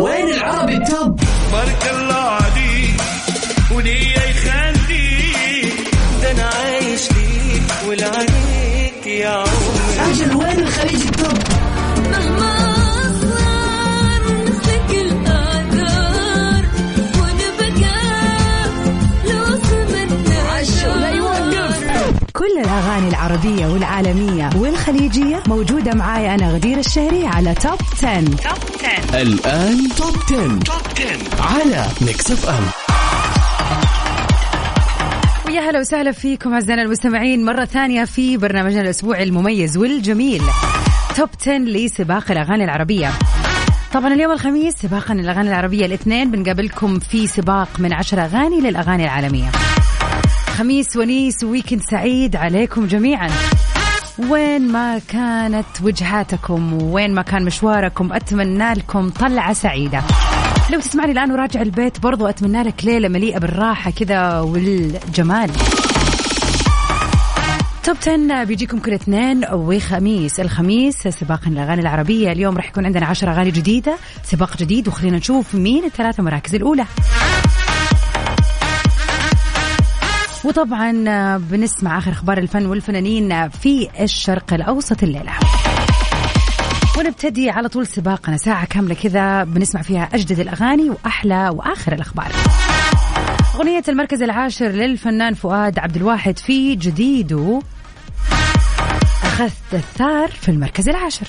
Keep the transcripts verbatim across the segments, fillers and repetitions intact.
وين العربي التوب؟ بارك الله عليك وليه يخليك ده انا عايش فيك ولعنيك يا عمري. اجل وين الخليج التوب؟ مهما اصغر نمسك الاثار ونبقى لو تمنى عشان لا يوقف. كل الاغاني العربيه والعالميه والخليجيه موجوده معايا انا غدير الشهري على توب عشرة. توب عشرة الان. توب عشرة. توب عشرة على ميكس اف ام. ويا هلا وسهلا فيكم اعزائنا المستمعين مره ثانيه في برنامجنا الاسبوعي المميز والجميل توب عشرة لسباق الاغاني العربيه. طبعا اليوم الخميس سباقا للاغاني العربيه الاثنين بنقابلكم في سباق من عشر اغاني للاغاني العالميه. خميس ونيس وويكند سعيد عليكم جميعا. وين ما كانت وجهاتكم وين ما كان مشواركم أتمنى لكم طلعة سعيدة. لو تسمعني الآن وراجع البيت برضو أتمنى لك ليلة مليئة بالراحة كذا والجمال. توب عشرة بيجيكم كل اثنين وخميس. الخميس سباق الأغاني العربية. اليوم رح يكون عندنا عشر أغاني جديدة سباق جديد وخلينا نشوف مين الثلاثة مراكز الأولى. وطبعا بنسمع آخر أخبار الفن والفنانين في الشرق الأوسط الليلة. ونبتدي على طول سباقنا ساعة كاملة كذا بنسمع فيها أجدد الأغاني وأحلى وآخر الأخبار. أغنية المركز العاشر للفنان فؤاد عبد الواحد في جديده أخذت الثار في المركز العاشر.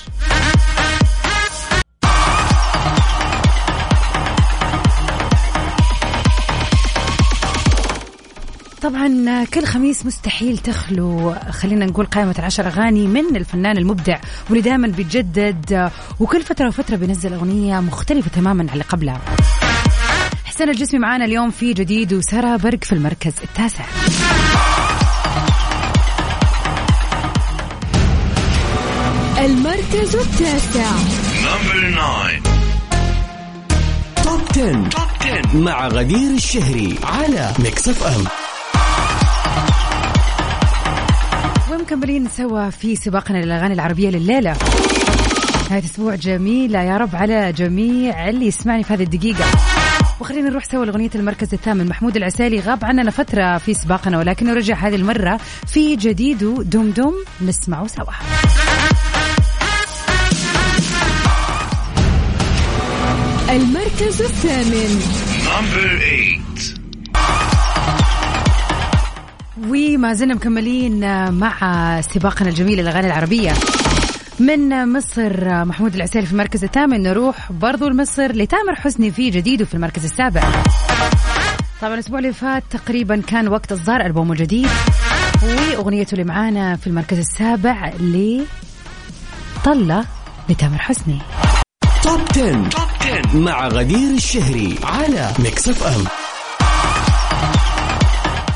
طبعا كل خميس مستحيل تخلو خلينا نقول قائمة العشر أغاني من الفنان المبدع واللي دائما بيتجدد وكل فترة وفترة بينزل أغنية مختلفة تماما عن اللي قبلها. حسن الجسمي معانا اليوم في جديد وسارة برق في المركز التاسع. المركز التاسع توب عشرة. توب عشرة مع غدير الشهري على ميكس اف ام. مكملين سوا في سباقنا للأغاني العربية لليلة. هذا أسبوع جميلة يا رب على جميع اللي يسمعني في هذه الدقيقة. وخلينا نروح سوا لأغنية المركز الثامن. محمود العسالي غاب عننا فترة في سباقنا ولكنه رجع هذه المرة في جديده دم دم. نسمعه سوا. المركز الثامن. وما زلنا مكملين مع سباقنا الجميل للأغاني العربية. من مصر محمود العسالي في المركز الثامن نروح برضو لمصر لتامر حسني في جديده في المركز السابع. طبعا الأسبوع اللي فات تقريبا كان وقت إصدار ألبومه الجديد وأغنيته اللي معانا في المركز السابع لطلة لتامر حسني. توب عشرة مع غدير الشهري على ميكس اف ام.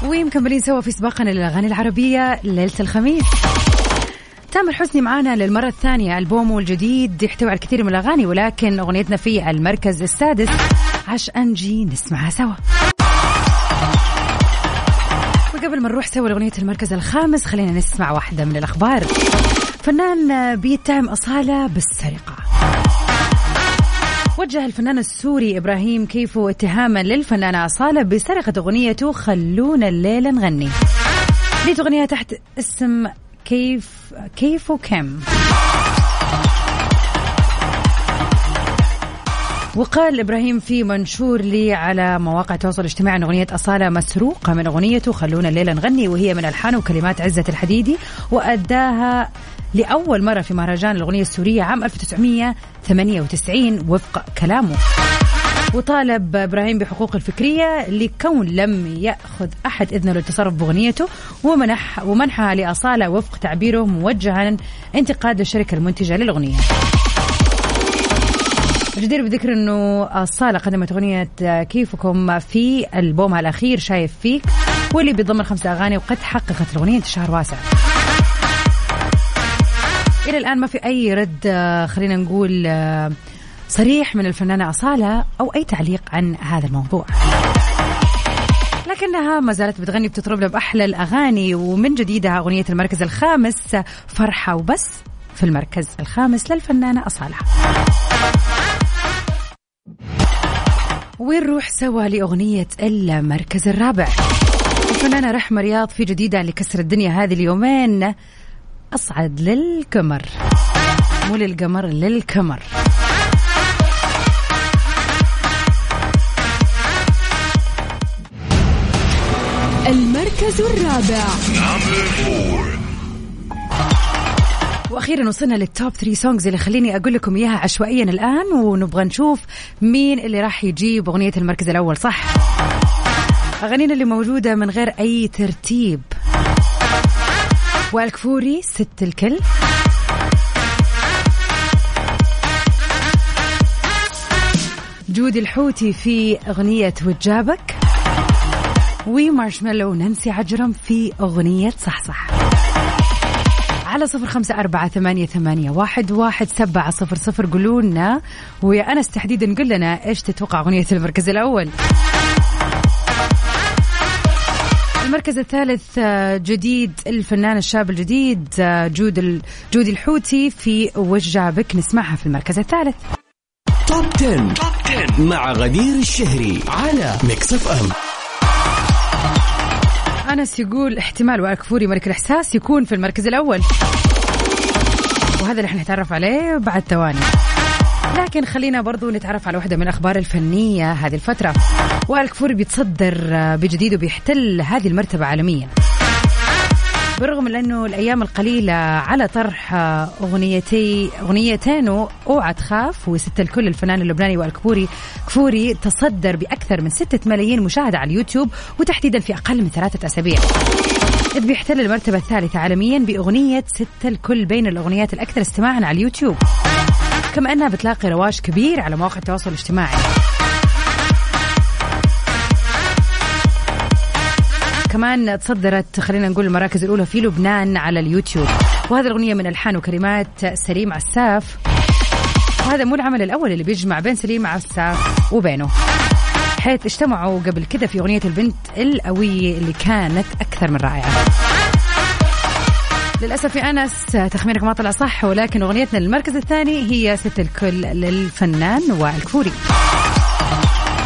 ومكملين سوا في سباقنا للأغاني العربية ليلة الخميس. تامر حسني معانا للمرة الثانية. ألبومه الجديد يحتوي على الكثير من الأغاني ولكن أغنيتنا في المركز السادس عشان جي نسمعها سوا. وقبل ما نروح سوا لأغنية المركز الخامس خلينا نسمع واحدة من الأخبار. فنان بيتهم أصالة بالسرقة. وجه الفنان السوري إبراهيم كيفو اتهاما للفنانة أصالة بسرقة أغنيته خلونا الليلة نغني. دي أغنية تحت اسم كيف كيفو كم. وقال إبراهيم في منشور لي على مواقع التواصل الاجتماعي أن أغنية أصالة مسروقة من أغنيته خلونا الليلة نغني وهي من ألحان وكلمات عزة الحديدي وأداها لأول مرة في مهرجان الأغنية السورية عام ألف وتسعمائة وثمانية وتسعين وفق كلامه. وطالب إبراهيم بحقوق الفكرية لكون لم يأخذ أحد إذنه للتصرف بأغنيته ومنح ومنحها لأصالة وفق تعبيره موجها انتقاد الشركة المنتجة للأغنية. الجدير بذكر أنه أصالة قدمت أغنية كيفكم في ألبومها الأخير شايف فيك واللي بيضمن خمسة أغاني وقد حققت الأغنية انتشار واسع. إلى الآن ما في أي رد خلينا نقول صريح من الفنانة أصالة أو أي تعليق عن هذا الموضوع. لكنها ما زالت بتغني بتطرب لنا بأحلى الأغاني. ومن جديدها أغنية المركز الخامس فرحة وبس، في المركز الخامس للفنانة أصالة. ونروح سوا لأغنية المركز الرابع، الفنانة رحمة رياض في جديدة اللي كسر الدنيا هذه اليومين، أصعد للقمر، مو للقمر للقمر. المركز الرابع. وأخيرا وصلنا للتوب ثلاثة سونجز اللي خليني أقول لكم إياها عشوائيا الآن، ونبغى نشوف مين اللي راح يجيب أغنية المركز الأول صح. أغانينا اللي موجودة من غير أي ترتيب، وائل كفوري ست الكل، جودي الحوتي في أغنية وجابك، ومارشميلو ونانسي عجرم في أغنية صحصح. على صفر خمسة أربعة ثمانية ثمانية واحد واحد سبعة صفر صفر قولونا، ويا أنس تحديدا نقول لنا إيش تتوقع أغنية المركز الأول. المركز الثالث جديد الفنان الشاب الجديد جود جودي الحوتي في وجابك، نسمعها في المركز الثالث. توب عشرة مع غدير الشهري على ميكس اف ام. أنس يقول احتمال وائل كفوري ملك الإحساس يكون في المركز الأول، وهذا اللي حنتعرف عليه بعد ثواني، لكن خلينا برضو نتعرف على واحدة من أخبار الفنية هذه الفترة. وائل كفوري بيتصدر بجديد وبيحتل هذه المرتبة عالميا، بالرغم من أنه الأيام القليلة على طرح أغنيتي أغنيتين أوعى تخاف وست الكل، الفنان اللبناني وائل كفوري كفوري تصدر بأكثر من ستة ملايين مشاهدة على اليوتيوب، وتحديدا في أقل من ثلاثة أسابيع، إذ بيحتل المرتبة الثالثة عالميا بأغنية ست الكل بين الأغنيات الأكثر استماعا على اليوتيوب، كما أنها بتلاقي رواج كبير على مواقع التواصل الاجتماعي. كمان تصدرت خلينا نقول المراكز الأولى في لبنان على اليوتيوب، وهذه الأغنية من ألحان وكلمات سليم عساف، وهذا مو العمل الأول اللي بيجمع بين سليم عساف وبينه، حيث اجتمعوا قبل كده في أغنية البنت القوية اللي كانت أكثر من رائعة. للأسف يا أنس تخمينك ما طلع صح، ولكن أغنيتنا للمركز الثاني هي ست الكل للفنان وائل كفوري.